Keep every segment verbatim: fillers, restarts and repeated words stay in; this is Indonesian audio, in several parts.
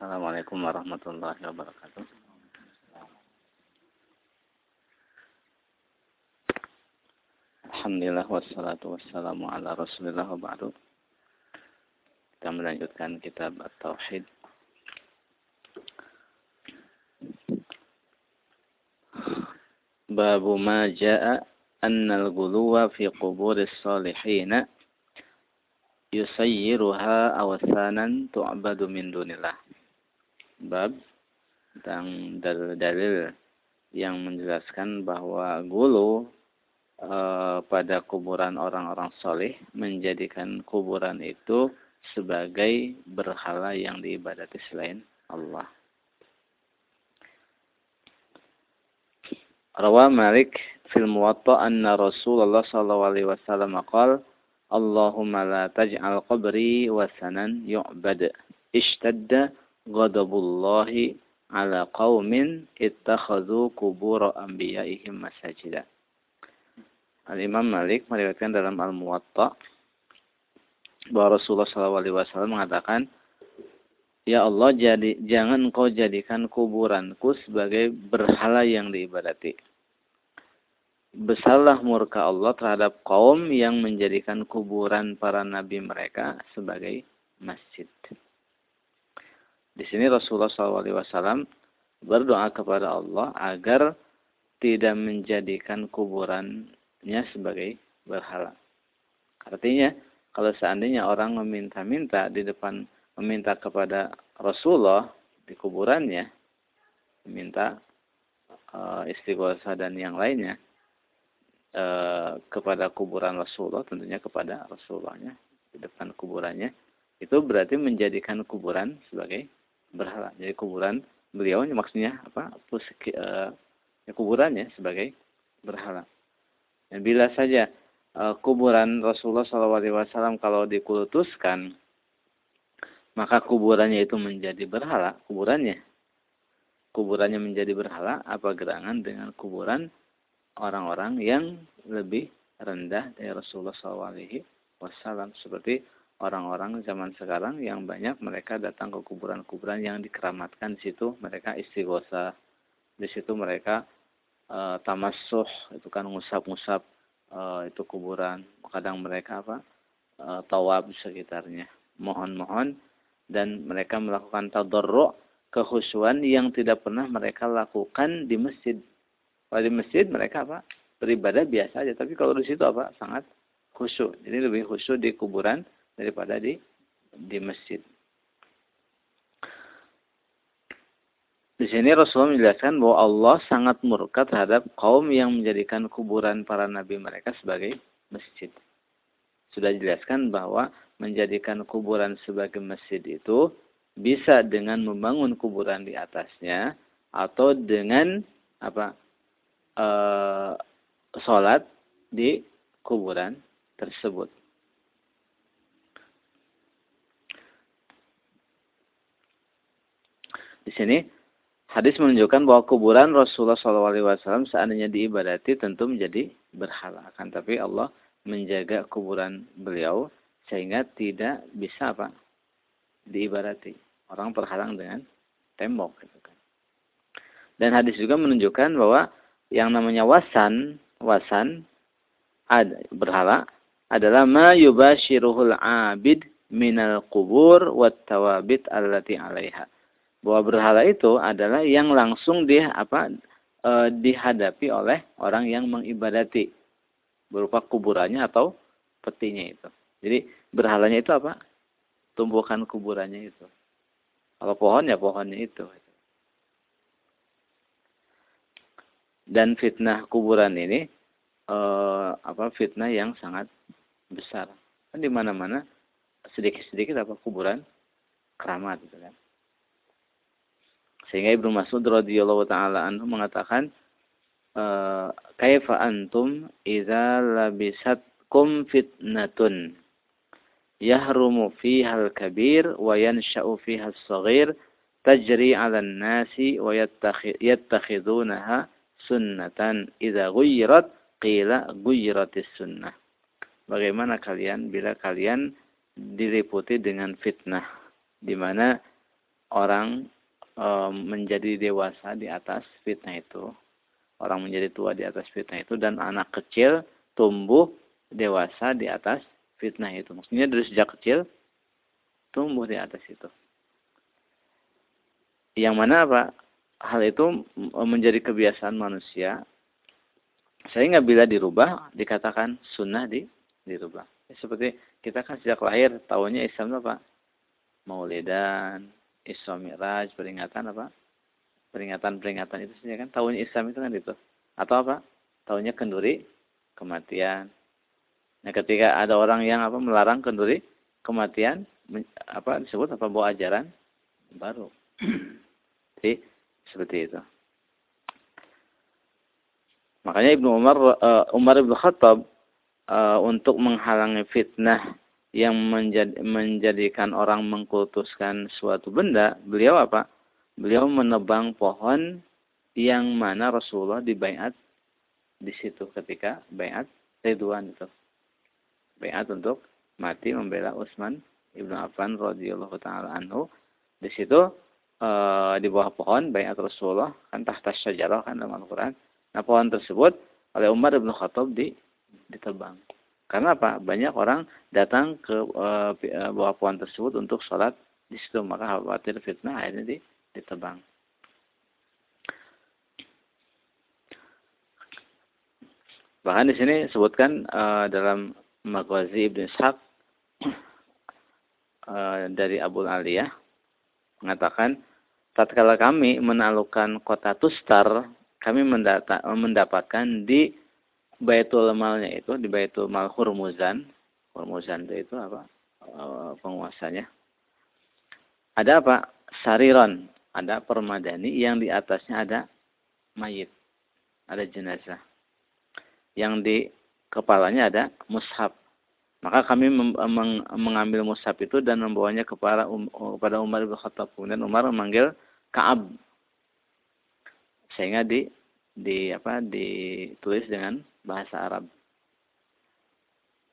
Assalamualaikum warahmatullahi wabarakatuh. Alhamdulillah wassalatu wassalamu ala Rasulillah wa ba'du. Kita melanjutkan kitab Tauhid. Babu ma jaa annal guluwa fi quburis salihina yusayyiruha awsanan tu'badu min dunillah. Bab tentang dalil-dalil yang menjelaskan bahwa gulu Uh, pada kuburan orang-orang soleh, menjadikan kuburan itu sebagai berhala yang diibadati selain Allah. Rawa Malik fil Muwatta anna Rasulullah sallallahu alaihi wasallam qala Allahumma la taj'al qabri wasanan yu'bad ishtadda ghadabullahi ala qaumin ittakhadhu qubur anbiya'ihim masajida. Al-Imam Malik meriwayatkan dalam Al-Muwatta bahwa Rasulullah shallallahu alaihi wasallam mengatakan, "Ya Allah, jadi, jangan Engkau jadikan kuburanku sebagai berhala yang diibadati. Besarlah murka Allah terhadap kaum yang menjadikan kuburan para nabi mereka sebagai masjid." Di sini Rasulullah shallallahu alaihi wasallam berdoa kepada Allah agar tidak menjadikan kuburan sebagai berhala. Artinya, kalau seandainya orang meminta-minta di depan, meminta kepada Rasulullah di kuburannya, meminta e, istighosah dan yang lainnya e, kepada kuburan Rasulullah, tentunya kepada Rasulullahnya di depan kuburannya, itu berarti menjadikan kuburan sebagai berhala. Jadi kuburan beliau maksudnya apa? Pusik, e, kuburannya sebagai berhala. Dan bila saja e, kuburan Rasulullah shallallahu alaihi wasallam kalau dikulutuskan, maka kuburannya itu menjadi berhala, kuburannya. Kuburannya menjadi berhala, apa gerangan dengan kuburan orang-orang yang lebih rendah dari Rasulullah shallallahu alaihi wasallam. Seperti orang-orang zaman sekarang yang banyak mereka datang ke kuburan-kuburan yang dikeramatkan, di situ mereka istighosa, di situ mereka E, tamasuh, itu kan ngusap-ngusap e, itu kuburan. Kadang mereka apa e, tawab sekitarnya, mohon-mohon, dan mereka melakukan tadarru', kehusuan yang tidak pernah mereka lakukan di masjid. Kalau di masjid mereka apa beribadah biasa aja, tapi kalau di situ apa sangat khusyuk. Jadi lebih khusyuk di kuburan daripada di di masjid. Di sini Rasulullah menjelaskan bahwa Allah sangat murka terhadap kaum yang menjadikan kuburan para nabi mereka sebagai masjid. Sudah dijelaskan bahwa menjadikan kuburan sebagai masjid itu bisa dengan membangun kuburan di atasnya, atau dengan apa e, sholat di kuburan tersebut. Di sini hadis menunjukkan bahwa kuburan Rasulullah shallallahu alaihi wasallam seandainya diibadati tentu menjadi berhala. Akan tapi Allah menjaga kuburan beliau sehingga tidak bisa apa diibadati. Orang terhalang dengan tembok. Gitu kan. Dan hadis juga menunjukkan bahwa yang namanya wasan, wasan ad, berhala adalah ma yubashiruhul abid minal qubur wat tawabit allati alaiha. Bahwa berhala itu adalah yang langsung di, apa, e, dihadapi oleh orang yang mengibadati, berupa kuburannya atau petinya itu. Jadi berhalanya itu apa? Tumbukan kuburannya itu. Kalau pohon ya pohonnya itu. Dan fitnah kuburan ini e, apa fitnah yang sangat besar. Kan di mana-mana sedikit-sedikit apa kuburan keramat gitu kan. Sehingga Ibn Mas'ud radhiyallahu ta'ala anhu mengatakan, kaifa antum idza labisatkum fitnatun yahrumu fiha al-kabir wa yansha'u fiha as-saghir tajri 'ala an-nasi wa yattakhidhunaha sunnatan idza ghayyirat qila guyratis sunnah. Bagaimana kalian bila kalian diliputi dengan fitnah, di mana orang e, menjadi dewasa di atas fitnah itu, orang menjadi tua di atas fitnah itu, dan anak kecil tumbuh dewasa di atas fitnah itu. Maksudnya dari sejak kecil tumbuh di atas itu. Yang mana apa? Hal itu menjadi kebiasaan manusia. Sehingga bila dirubah, dikatakan sunnah di dirubah. Seperti kita kan sejak lahir tahunya Islam apa? Maulidan, Isra Mi'raj, peringatan apa? Peringatan-peringatan itu saja kan tahunya Islam itu kan itu. Atau apa? Tahunya kenduri kematian. Nah, ketika ada orang yang apa melarang kenduri kematian, apa disebut apa bawa ajaran baru. Jadi seperti itu. Makanya Ibnu Umar uh, Umar Ibnu Khattab Uh, untuk menghalangi fitnah yang menjad, menjadikan orang mengkultuskan suatu benda, beliau apa? Beliau menebang pohon yang mana Rasulullah dibaiat di situ ketika baiat Ridwan itu. Baiat untuk mati membela Utsman Ibnu Affan radhiyallahu taala anhu. Di situ uh, di bawah pohon baiat Rasulullah kan tahta syajarah kan dalam Al-Qur'an. Nah, pohon tersebut oleh Umar Ibnu Khattab di ditebang. Karena apa? Banyak orang datang ke e, bawah pohon tersebut untuk sholat di situ, maka khawatir fitnah akhirnya ditebang. Bahkan di sini sebutkan e, dalam Maghzi Ibn Ishaq e, dari Abul Aliyah mengatakan, tatkala kami menaklukkan kota Tustar, kami mendata, mendapatkan di Baitul Malnya itu, di Baitul Mal Khurmuzan. Khurmuzan itu, itu apa? E, penguasanya. Ada apa? Sariron. Ada permadani yang di atasnya ada mayit. Ada jenazah. Yang di kepalanya ada mushaf. Maka kami mem, meng, mengambil mushaf itu dan membawanya kepada, um, kepada Umar bin Khattab. Kemudian Umar memanggil Ka'ab. Sehingga di di apa ditulis dengan bahasa Arab.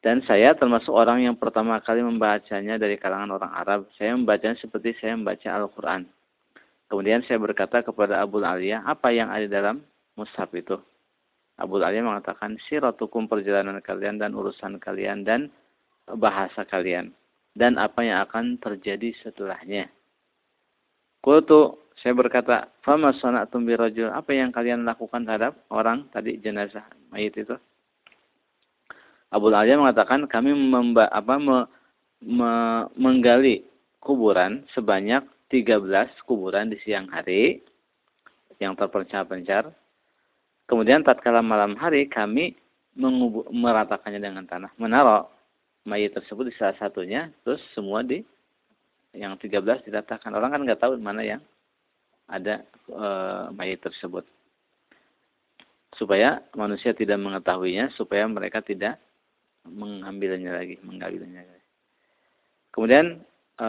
Dan saya termasuk orang yang pertama kali membacanya dari kalangan orang Arab. Saya membacanya seperti saya membaca Al-Qur'an. Kemudian saya berkata kepada Abul Aliyah, apa yang ada dalam mushaf itu? Abul Aliyah mengatakan, siratukum, perjalanan kalian dan urusan kalian dan bahasa kalian dan apa yang akan terjadi setelahnya. Qultu, saya berkata, fama sana'tum birajul, apa yang kalian lakukan terhadap orang tadi, jenazah mayit itu? Abul Aliyah mengatakan, kami memba, apa, me, me, menggali kuburan sebanyak tiga belas kuburan di siang hari yang terpencar-pencar. Kemudian tatkala malam hari kami mengubu, meratakannya dengan tanah, menaruh mayit tersebut di salah satunya, terus semua di yang tiga belas diratakan. Orang kan nggak tahu mana yang ada e, mayat tersebut, supaya manusia tidak mengetahuinya, supaya mereka tidak mengambilnya lagi, menggalinya lagi. Kemudian e,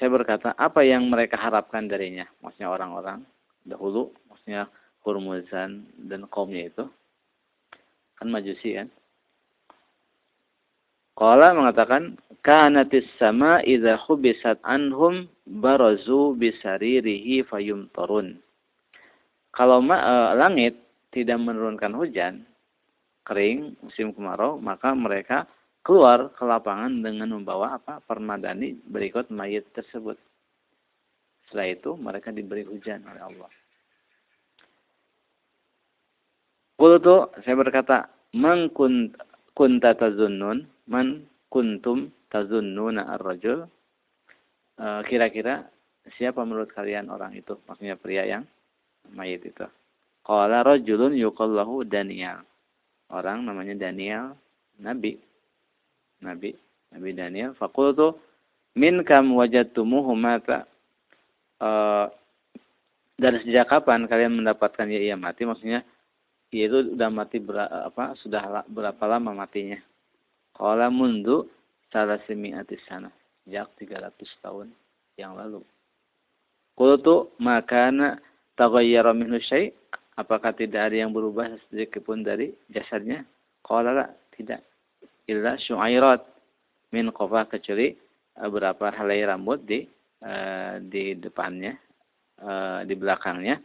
saya berkata, apa yang mereka harapkan darinya, maksudnya orang-orang dahulu, maksudnya Khurmuzan dan kaumnya itu, kan Majusi kan? Qala mengatakan, kanatis sama idza khubisat anhum barazu bisaririhi fayumtarun. Kalau ma, e, langit tidak menurunkan hujan, kering musim kemarau, maka mereka keluar ke lapangan dengan membawa apa? Permadani berikut mayit tersebut. Setelah itu mereka diberi hujan oleh Allah. Qultu, saya berkata, man kunt kunta tazunnun, man kuntum tazunnuna ar-rajul, e, kira-kira siapa menurut kalian orang itu, maksudnya pria yang mayit itu? Qala rajulun yuqallahu Daniel, orang namanya Daniel, nabi nabi nabi Daniel. Faqultu min kam wajadtumuhu mata, e, dari sejak kapan kalian mendapatkan ia, ia mati, maksudnya ia itu sudah mati berapa, apa sudah berapa lama matinya? Qala mundu salasimi'ati sana, sejak tiga ratus tahun yang lalu. Qultu ma kana taghayyara minhu syai', Apakah tidak ada yang berubah sedikit pun dari jasadnya? Qala, tidak. Illa syu'airat min qafah, kecuali beberapa helai rambut di uh, di depannya, uh, di belakangnya.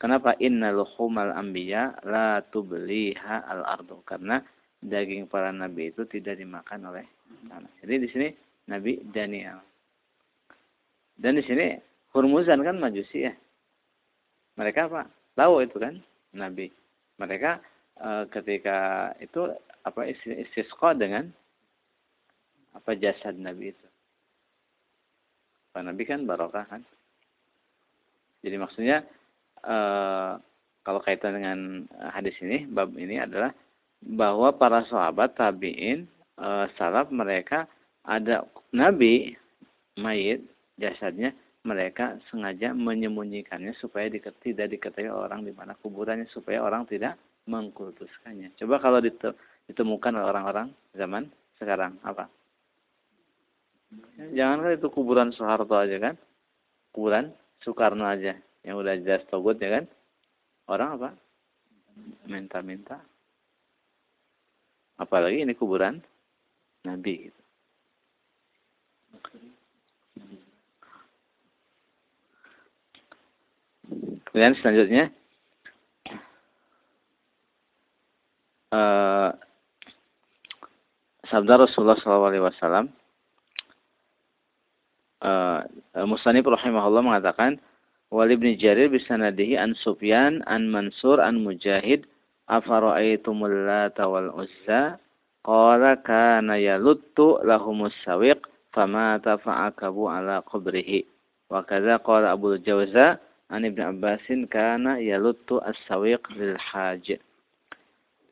Kenapa? Inna luhumal anbiya la tubliha al-ardu, karena daging para nabi itu tidak dimakan oleh tanah. Jadi di sini Nabi Daniel. Dan di sini Khurmuzan kan Majusi ya. Mereka apa? Laut itu kan nabi. Mereka e, ketika itu apa istisqa dengan apa jasad nabi itu. Pak nabi kan barokah kan. Jadi maksudnya e, kalau kaitan dengan hadis ini, bab ini adalah bahwa para sahabat tabi'in e, salaf mereka ada nabi mayit jasadnya, mereka sengaja menyembunyikannya supaya tidak diketahui orang di mana kuburannya, supaya orang tidak mengkultuskannya. Coba kalau ditemukan oleh orang-orang zaman sekarang apa? Jangankan itu kuburan Soeharto aja kan, kuburan Soekarno aja yang udah jelas togut ya kan, orang apa? Minta-minta. Apalagi ini kuburan Nabi gitu. Kemudian selanjutnya uh, sabda Rasulullah shallallahu alaihi wasallam, uh, Musannif rahimahullah mengatakan, wa Ibn Jarir bisanadihi an Sufyan an Mansur an Mujahid, afara'aitumul Lata wal Uzza, qala kana yaluttu lahumus sawiq famata fa'akabu ala qabrihi, wa kadza qala Abu Jawza an Ibn Abbasin kana yaluttu as-sawiq lil haj.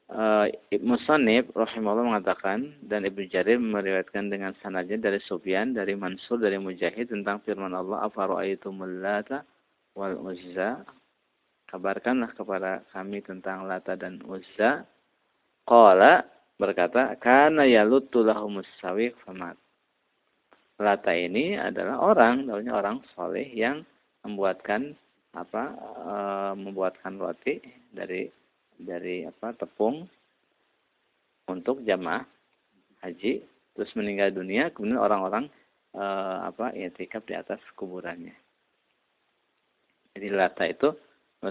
Uh, Musannif rahimahullah mengatakan, dan Ibn Jarir meriwayatkan dengan sanadnya dari Sufyan, dari Mansur, dari Mujahid tentang firman Allah, afara'aitumul Lata wal Uzza, kabarkanlah kepada kami tentang Lata dan Uzza, qala, berkata, kana yaluttu lahumus sawiq famat. Lata ini adalah orang, namanya orang soleh yang membuatkan apa, e, membuatkan roti dari dari apa tepung untuk jamaah haji, terus meninggal dunia, kemudian orang-orang e, apa i'tikaf di atas kuburannya. Jadi Lata itu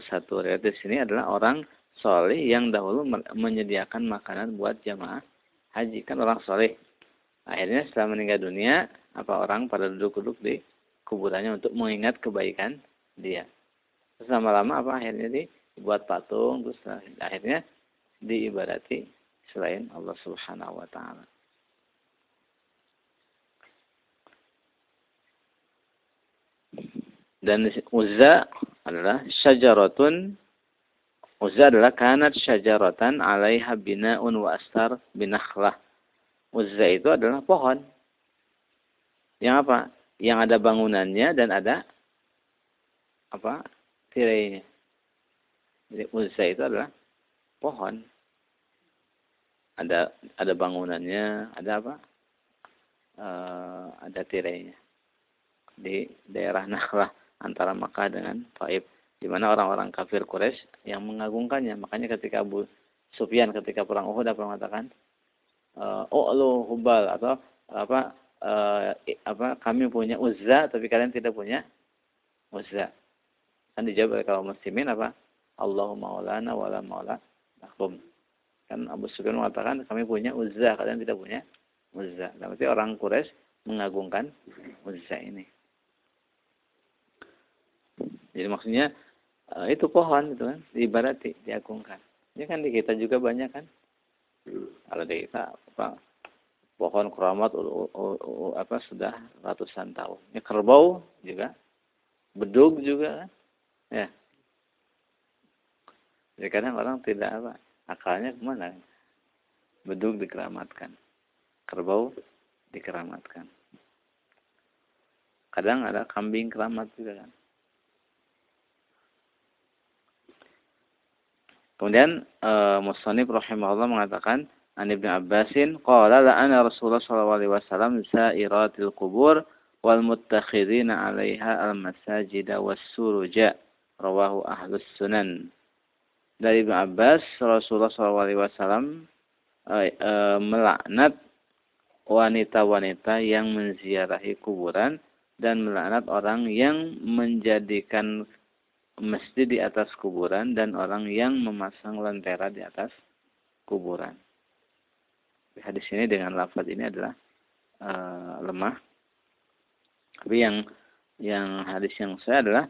satu riwayat di sini adalah orang soleh yang dahulu menyediakan makanan buat jamaah haji, kan orang soleh. Akhirnya setelah meninggal dunia, apa orang pada duduk-duduk di kuburannya untuk mengingat kebaikan dia. Terus lama-lama apa akhirnya dibuat patung, terus akhirnya diibarati selain Allah Subhanahu wa taala. Dan Uzza adalah syajaratun, Uzza adalah kanat syajaratan 'alaiha bina'un wa astar binakhlah. Uzza itu adalah pohon yang apa? Yang ada bangunannya dan ada apa? Tirainya. Jadi Uzza itu adalah pohon. Ada ada bangunannya, ada apa? E, ada tirainya. Di daerah Nakhlah antara Makkah dengan Taif, di mana orang-orang kafir Quraisy yang mengagungkannya. Makanya ketika Abu Sufyan ketika perang Uhud apa mengatakan, O'lu hubal, atau apa uh, apa kami punya Uzza tapi kalian tidak punya Uzza. Kan dijawab kalau muslimin apa? Allahu maulana wa la maula lakum. Kan Abu Sufyan mengatakan kami punya Uzza, kalian tidak punya Uzza. Berarti orang Quraisy mengagungkan Uzza ini. Jadi maksudnya uh, itu pohon gitu kan, diibarati, diagungkan. Ya kan di kita juga banyak kan. Kalau di kita apa, pohon keramat u, u, u, apa sudah ratusan tahun. Ya, kerbau juga, bedug juga kan. Ya. Jadi kadang orang tidak apa, akalnya kemana? Bedug dikeramatkan, kerbau dikeramatkan. Kadang ada kambing keramat juga kan. Kemudian uh, Musannif rahimahullah mengatakan, an Ibn Abbasin qala la'ana Rasulullah sallallahu alaihi wasallam sa'iratil qubur wal muttakhidina 'alaiha al masajida was suruja, rawahu ahlus sunan. dari Ibn Abbas, Rasulullah shallallahu alaihi wasallam eh, eh, melaknat wanita-wanita yang menziarahi kuburan dan melaknat orang yang menjadikan masjid di atas kuburan dan orang yang memasang lentera di atas kuburan. Hadis ini dengan lafaz ini adalah eh, lemah. Tapi yang yang hadis yang saya adalah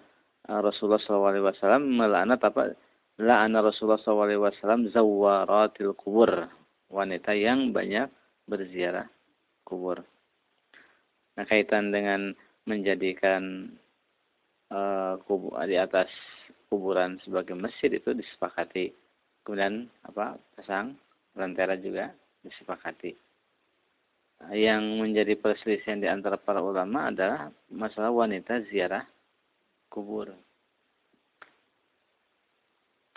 Rasulullah shallallahu alaihi wasallam melaknat apa? La'ana Rasulullah shallallahu alaihi wasallam zawaratil kubur, wanita yang banyak berziarah kubur. Nah, kaitan dengan menjadikan uh, kubur di atas kuburan sebagai masjid itu disepakati. Kemudian apa? Pasang lentera juga disepakati. Yang menjadi perselisihan di antara para ulama adalah masalah wanita ziarah kubur.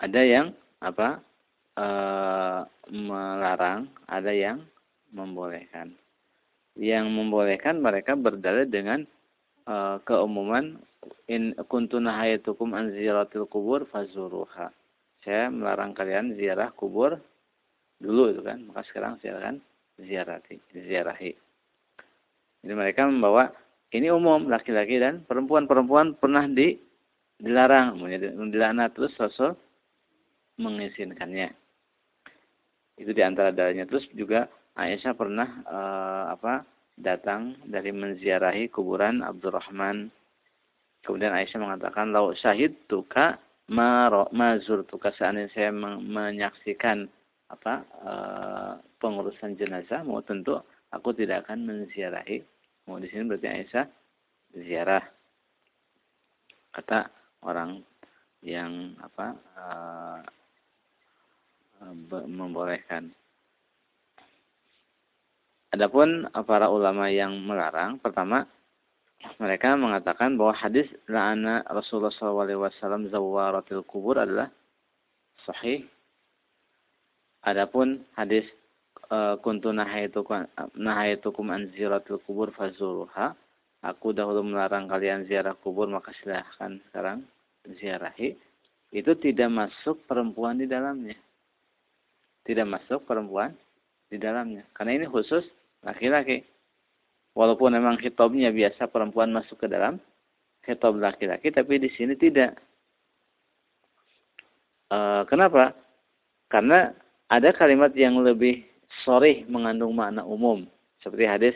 Ada yang apa e, melarang, ada yang membolehkan. Yang membolehkan mereka berdalil dengan e, keumuman in kuntuna hayatukum an ziyaratil kubur fazuruha. Saya melarang kalian ziarah kubur dulu itu kan, maka sekarang silakan ziarati, ziarahi. Jadi mereka membawa ini umum, laki-laki dan perempuan-perempuan pernah di, dilarang, dilaknat, terus Rasul mengizinkannya. Itu diantara dalilnya. Terus juga Aisyah pernah e, apa datang dari menziarahi kuburan Abdurrahman. Kemudian Aisyah mengatakan, "Lau syahid tuka mazur tuka," seandainya saya menyaksikan apa e, pengurusan jenazah, mau tentu aku tidak akan menziarahi. Mau di sini berarti Aisyah ziarah. Kata orang yang apa e, membolehkan. Adapun para ulama yang melarang, pertama mereka mengatakan bahwa hadis la'ana Rasulullah shallallahu alaihi wasallam zawaratil kubur adalah sahih. Adapun hadis kuntu nahaitukum an ziyaratil kubur fazuruha, aku dahulu melarang kalian ziarah kubur maka silahkan sekarang ziarahi, itu tidak masuk perempuan di dalamnya. Tidak masuk perempuan di dalamnya. Karena ini khusus laki-laki. Walaupun memang khitabnya biasa perempuan masuk ke dalam khitab laki-laki, tapi di sini tidak. E, kenapa? Karena ada kalimat yang lebih sharih mengandung makna umum. Seperti hadis,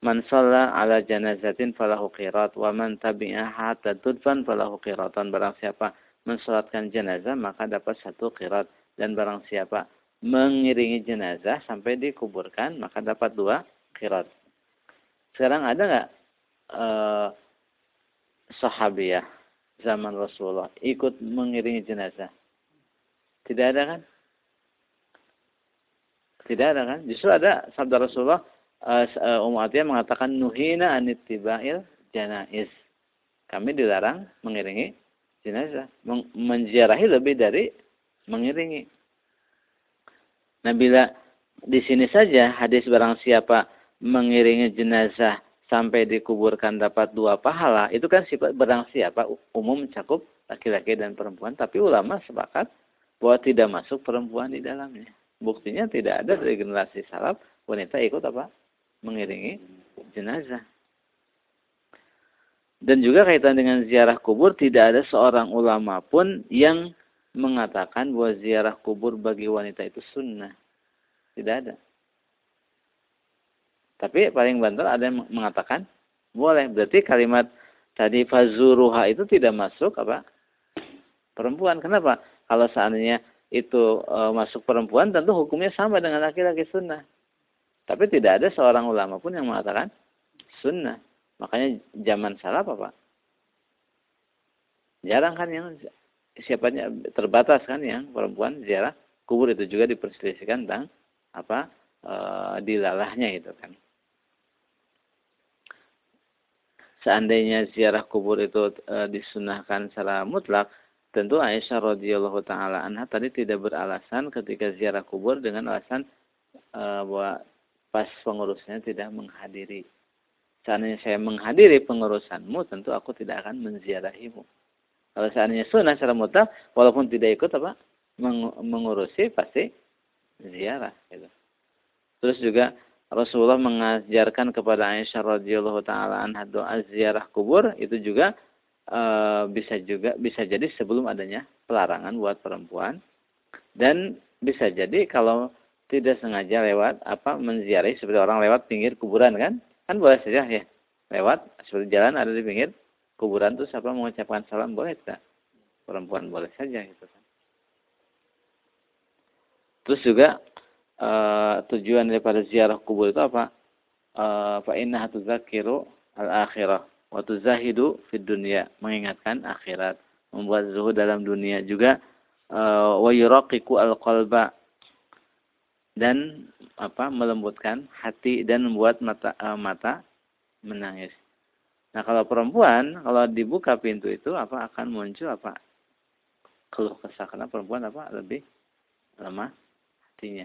Man shalla ala janazatin falahu qirat, wa man tabi'ah hatta tudfan falahu qiratan. Barang siapa mensolatkan jenazah, maka dapat satu qirat. Dan barang siapa mengiringi jenazah sampai dikuburkan maka dapat dua qirat. Sekarang ada nggak e, sahabiah zaman Rasulullah ikut mengiringi jenazah? Tidak ada kan? Tidak ada kan? Justru ada sabda Rasulullah, Ummu Atiyah mengatakan nuhina anittiba'il janaiz. Kami dilarang mengiringi jenazah, Men- menziarahi lebih dari mengiringi. Nah, bila di sini saja hadis barang siapa mengiringi jenazah sampai dikuburkan dapat dua pahala, itu kan sifat barang siapa umum mencakup laki-laki dan perempuan, tapi ulama sepakat bahwa tidak masuk perempuan di dalamnya. Buktinya tidak ada dari generasi salaf wanita ikut apa? Mengiringi jenazah. Dan juga kaitan dengan ziarah kubur, tidak ada seorang ulama pun yang mengatakan bahwa ziarah kubur bagi wanita itu sunnah. Tidak ada. Tapi paling banter ada yang mengatakan boleh. Berarti kalimat tadi fazuruha itu tidak masuk apa? Perempuan. Kenapa? Kalau seandainya itu e, masuk perempuan tentu hukumnya sama dengan laki-laki sunnah. Tapi tidak ada seorang ulama pun yang mengatakan sunnah. Makanya zaman salaf apa? Jarang kan yang siapanya, terbatas kan yang perempuan ziarah kubur. Itu juga diperselisihkan tentang apa e, dilalahnya itu kan. Seandainya ziarah kubur itu e, disunahkan secara mutlak, tentu Aisyah radhiyallahu taala anha tadi tidak beralasan ketika ziarah kubur dengan alasan e, bahwa pas pengurusnya tidak menghadiri. Seandainya saya menghadiri pengurusanmu, tentu aku tidak akan menziarahimu. Kalau seandainya sunnah secara mutlak, walaupun tidak ikut apa mengurusi pasti ziarah. Gitu. Terus juga Rasulullah mengajarkan kepada Aisyah radhiyallahu taala anha doa ziarah kubur itu juga e, bisa juga bisa jadi sebelum adanya pelarangan buat perempuan, dan bisa jadi kalau tidak sengaja lewat apa menziarahi seperti orang lewat pinggir kuburan kan? Kan boleh saja ya. Lewat seperti jalan ada di pinggir kuburan terus apa mengucapkan salam boleh tidak? Perempuan boleh saja gitu kan. Terus juga Uh, tujuan daripada ziarah kubur itu apa? Uh, fa innaha tudzakiru al-akhirah wa tuzahidu fid dunya, mengingatkan akhirat, membuat zuhud dalam dunia juga, uh, wa yuraqiqu al-qalba, dan apa? Melembutkan hati dan membuat mata uh, mata menangis. Nah, kalau perempuan kalau dibuka pintu itu apa akan muncul apa? Keluh kesah, karena perempuan apa? Lebih lemah hatinya.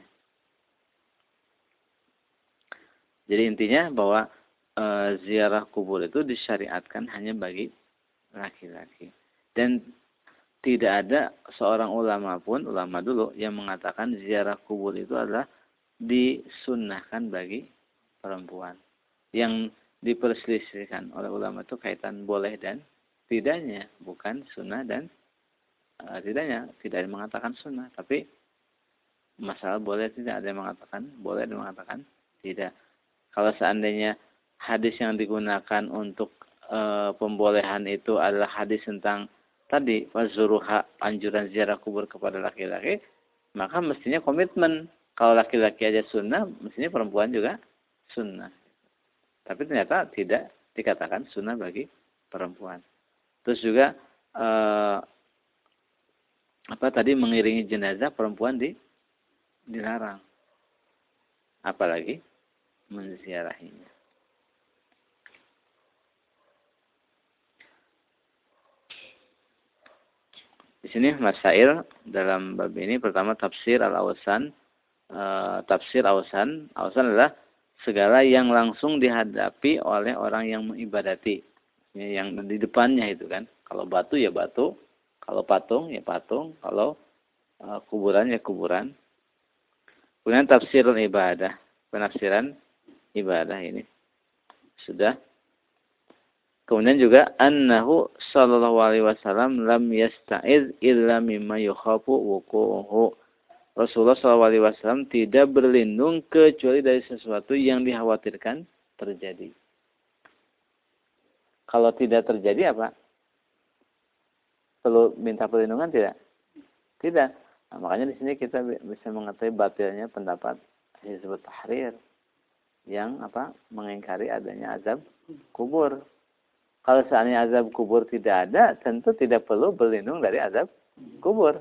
Jadi intinya bahwa e, ziarah kubur itu disyariatkan hanya bagi laki-laki. Dan tidak ada seorang ulama pun, ulama dulu, yang mengatakan ziarah kubur itu adalah disunnahkan bagi perempuan. Yang diperselisihkan oleh ulama itu kaitan boleh dan tidaknya. Bukan sunnah dan e, tidaknya. Tidak ada yang mengatakan sunnah. Tapi masalah boleh tidak, ada yang mengatakan boleh, ada yang mengatakan tidak. Kalau seandainya hadis yang digunakan untuk e, pembolehan itu adalah hadis tentang tadi fazuruha, anjuran ziarah kubur kepada laki-laki, maka mestinya komitmen. Kalau laki-laki aja sunnah, mestinya perempuan juga sunnah. Tapi ternyata tidak dikatakan sunnah bagi perempuan. Terus juga e, apa tadi mengiringi jenazah perempuan di dilarang. Apalagi menziarahinya. Di sini masail dalam bab ini pertama tafsir al-awsan. E, tafsir awsan, awsan adalah segala yang langsung dihadapi oleh orang yang mengibadati, yang di depannya itu kan. Kalau batu ya batu, kalau patung ya patung, kalau e, kuburan ya kuburan. Kemudian tafsir ibadah, penafsiran ibadah ini sudah. Kemudian juga annahu sallallahu alaihi wasallam lam yasta'iz illa mimma yukhafu wuku'uhu. Rasulullah sallallahu alaihi wasallam tidak berlindung kecuali dari sesuatu yang dikhawatirkan terjadi. Kalau tidak terjadi apa? Perlu minta perlindungan tidak? Tidak. Nah, makanya di sini kita bisa mengetahui batilnya pendapat Hizbut Tahrir yang apa mengingkari adanya azab kubur. Kalau seandainya azab kubur tidak ada, tentu tidak perlu berlindung dari azab kubur.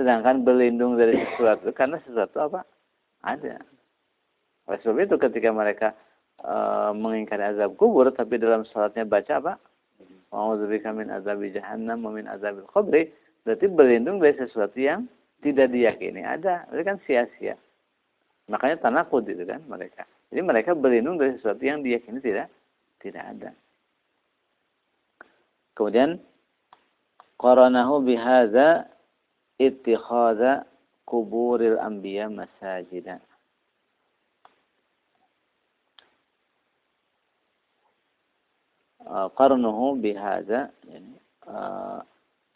Sedangkan berlindung dari sesuatu karena sesuatu apa ada. Oleh sebab itu ketika mereka e, mengingkari azab kubur, tapi dalam sholatnya baca apa? A'udzubika min azabi jahannam wa min azabil qabri, berarti berlindung dari sesuatu yang tidak diyakini ada, itu kan sia-sia. Makanya tanakut itu kan mereka. Jadi mereka berlindung dari sesuatu yang diyakini tidak tidak ada. Kemudian qaranahu bihadza ittikhadza kuburil anbiya masajida. Qaranahu bihadza yani uh,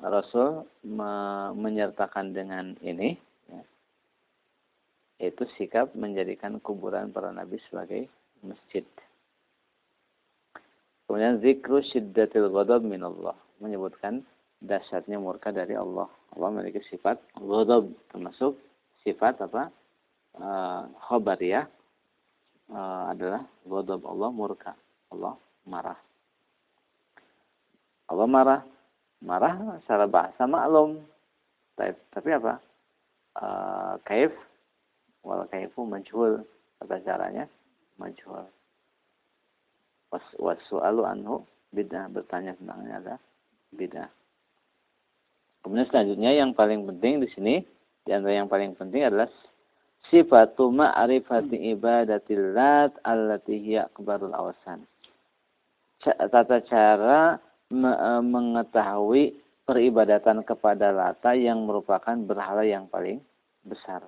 Rasul me- menyertakan dengan ini, ya, yaitu sikap menjadikan kuburan para nabi sebagai masjid. Kemudian zikru syiddatil ghadab minallah, menyebutkan dahsyatnya murka dari Allah. Allah memiliki sifat ghadab, termasuk sifat apa? E, khobariyah e, adalah ghadab Allah, murka Allah, marah. Allah marah. Marah secara bahasa maklum, tapi apa? E, kaif wal kaifu majhul, kata caranya majhul. Wassu'alu anhu bidah, bertanya tentangnya ada bidah. Kemudian selanjutnya yang paling penting di sini, di antara yang paling penting adalah sifatu ma'rifati ibadatillat allati hiya akbarul awasan. Tata cara mengetahui peribadatan kepada Lata yang merupakan berhala yang paling besar.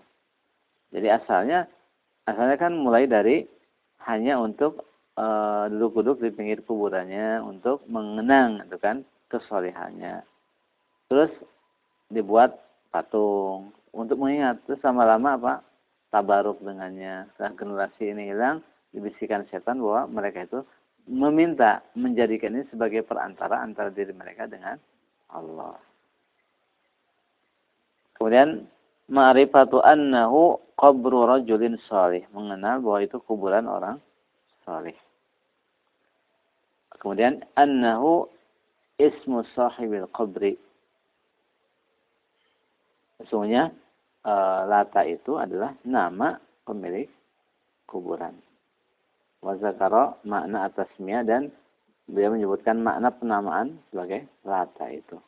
Jadi asalnya asalnya kan mulai dari hanya untuk e, duduk-duduk di pinggir kuburannya untuk mengenang itu kan kesolehannya. Terus dibuat patung untuk mengingat, terus lama-lama apa? Tabaruk dengannya. Setelah generasi ini hilang, dibisikkan setan bahwa mereka itu meminta menjadikan ini sebagai perantara antara diri mereka dengan Allah. Kemudian ma'rifatu annahu qabru rajulin salih, mengenal bahwa itu kuburan orang salih. Kemudian annahu ismu sahibil qabri, sesungguhnya Lata itu adalah nama pemilik kuburan. Wazakara makna atasmia, dan beliau menyebutkan makna penamaan sebagai Lata itu.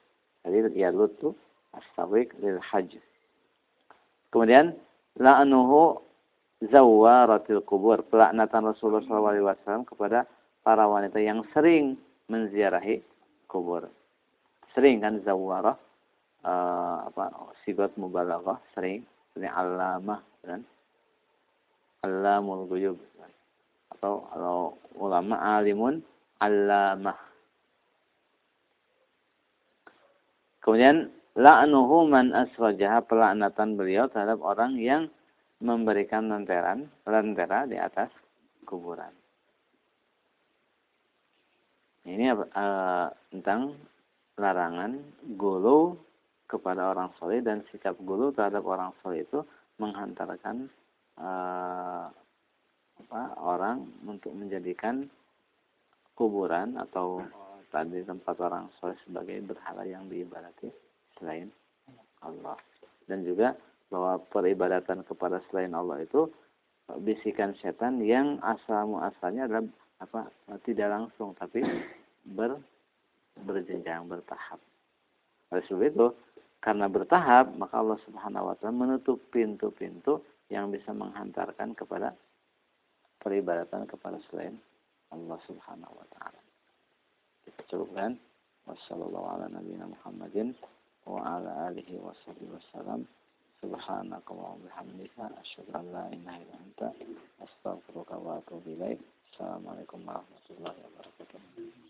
Jadi ya lutu astawiq lil hajj. Kemudian la'anuhu zawaratil kubur, pelaknatan Rasulullah shallallahu alaihi wasallam kepada para wanita yang sering menziarahi kubur. Sering kan zawarah, Uh, apa sigat mubalaghah, sering, ini alamah kan, alamul ghuyub kan? Atau kalau ulama alimun alamah. Kemudian la'nuhu man asrajaha, pelaknatan beliau terhadap orang yang memberikan lenteran lentera di atas kuburan. Ini uh, tentang larangan gulu kepada orang soleh, dan sikap gulu terhadap orang soleh itu menghantarkan uh, apa, orang untuk menjadikan kuburan atau tadi tempat orang soleh sebagai berhala yang diibadati selain Allah. Dan juga bahwa peribadatan kepada selain Allah itu bisikan setan yang asal muasalnya adalah apa, tidak langsung tapi ber berjenjang bertahap. Oleh sebab itu, karena bertahap, maka Allah Subhanahu wa Ta'ala menutup pintu-pintu yang bisa menghantarkan kepada peribadatan kepada selain Allah Subhanahu wa Ta'ala. Kita cukupkan. Wassalamualaikum warahmatullahi wabarakatuh. Wa ala alihi wasallam. Subhanakallah wa bihamdika asyhadu an la ilaha illa anta astaghfiruka wa atubu ilaik. Assalamualaikum warahmatullahi wabarakatuh.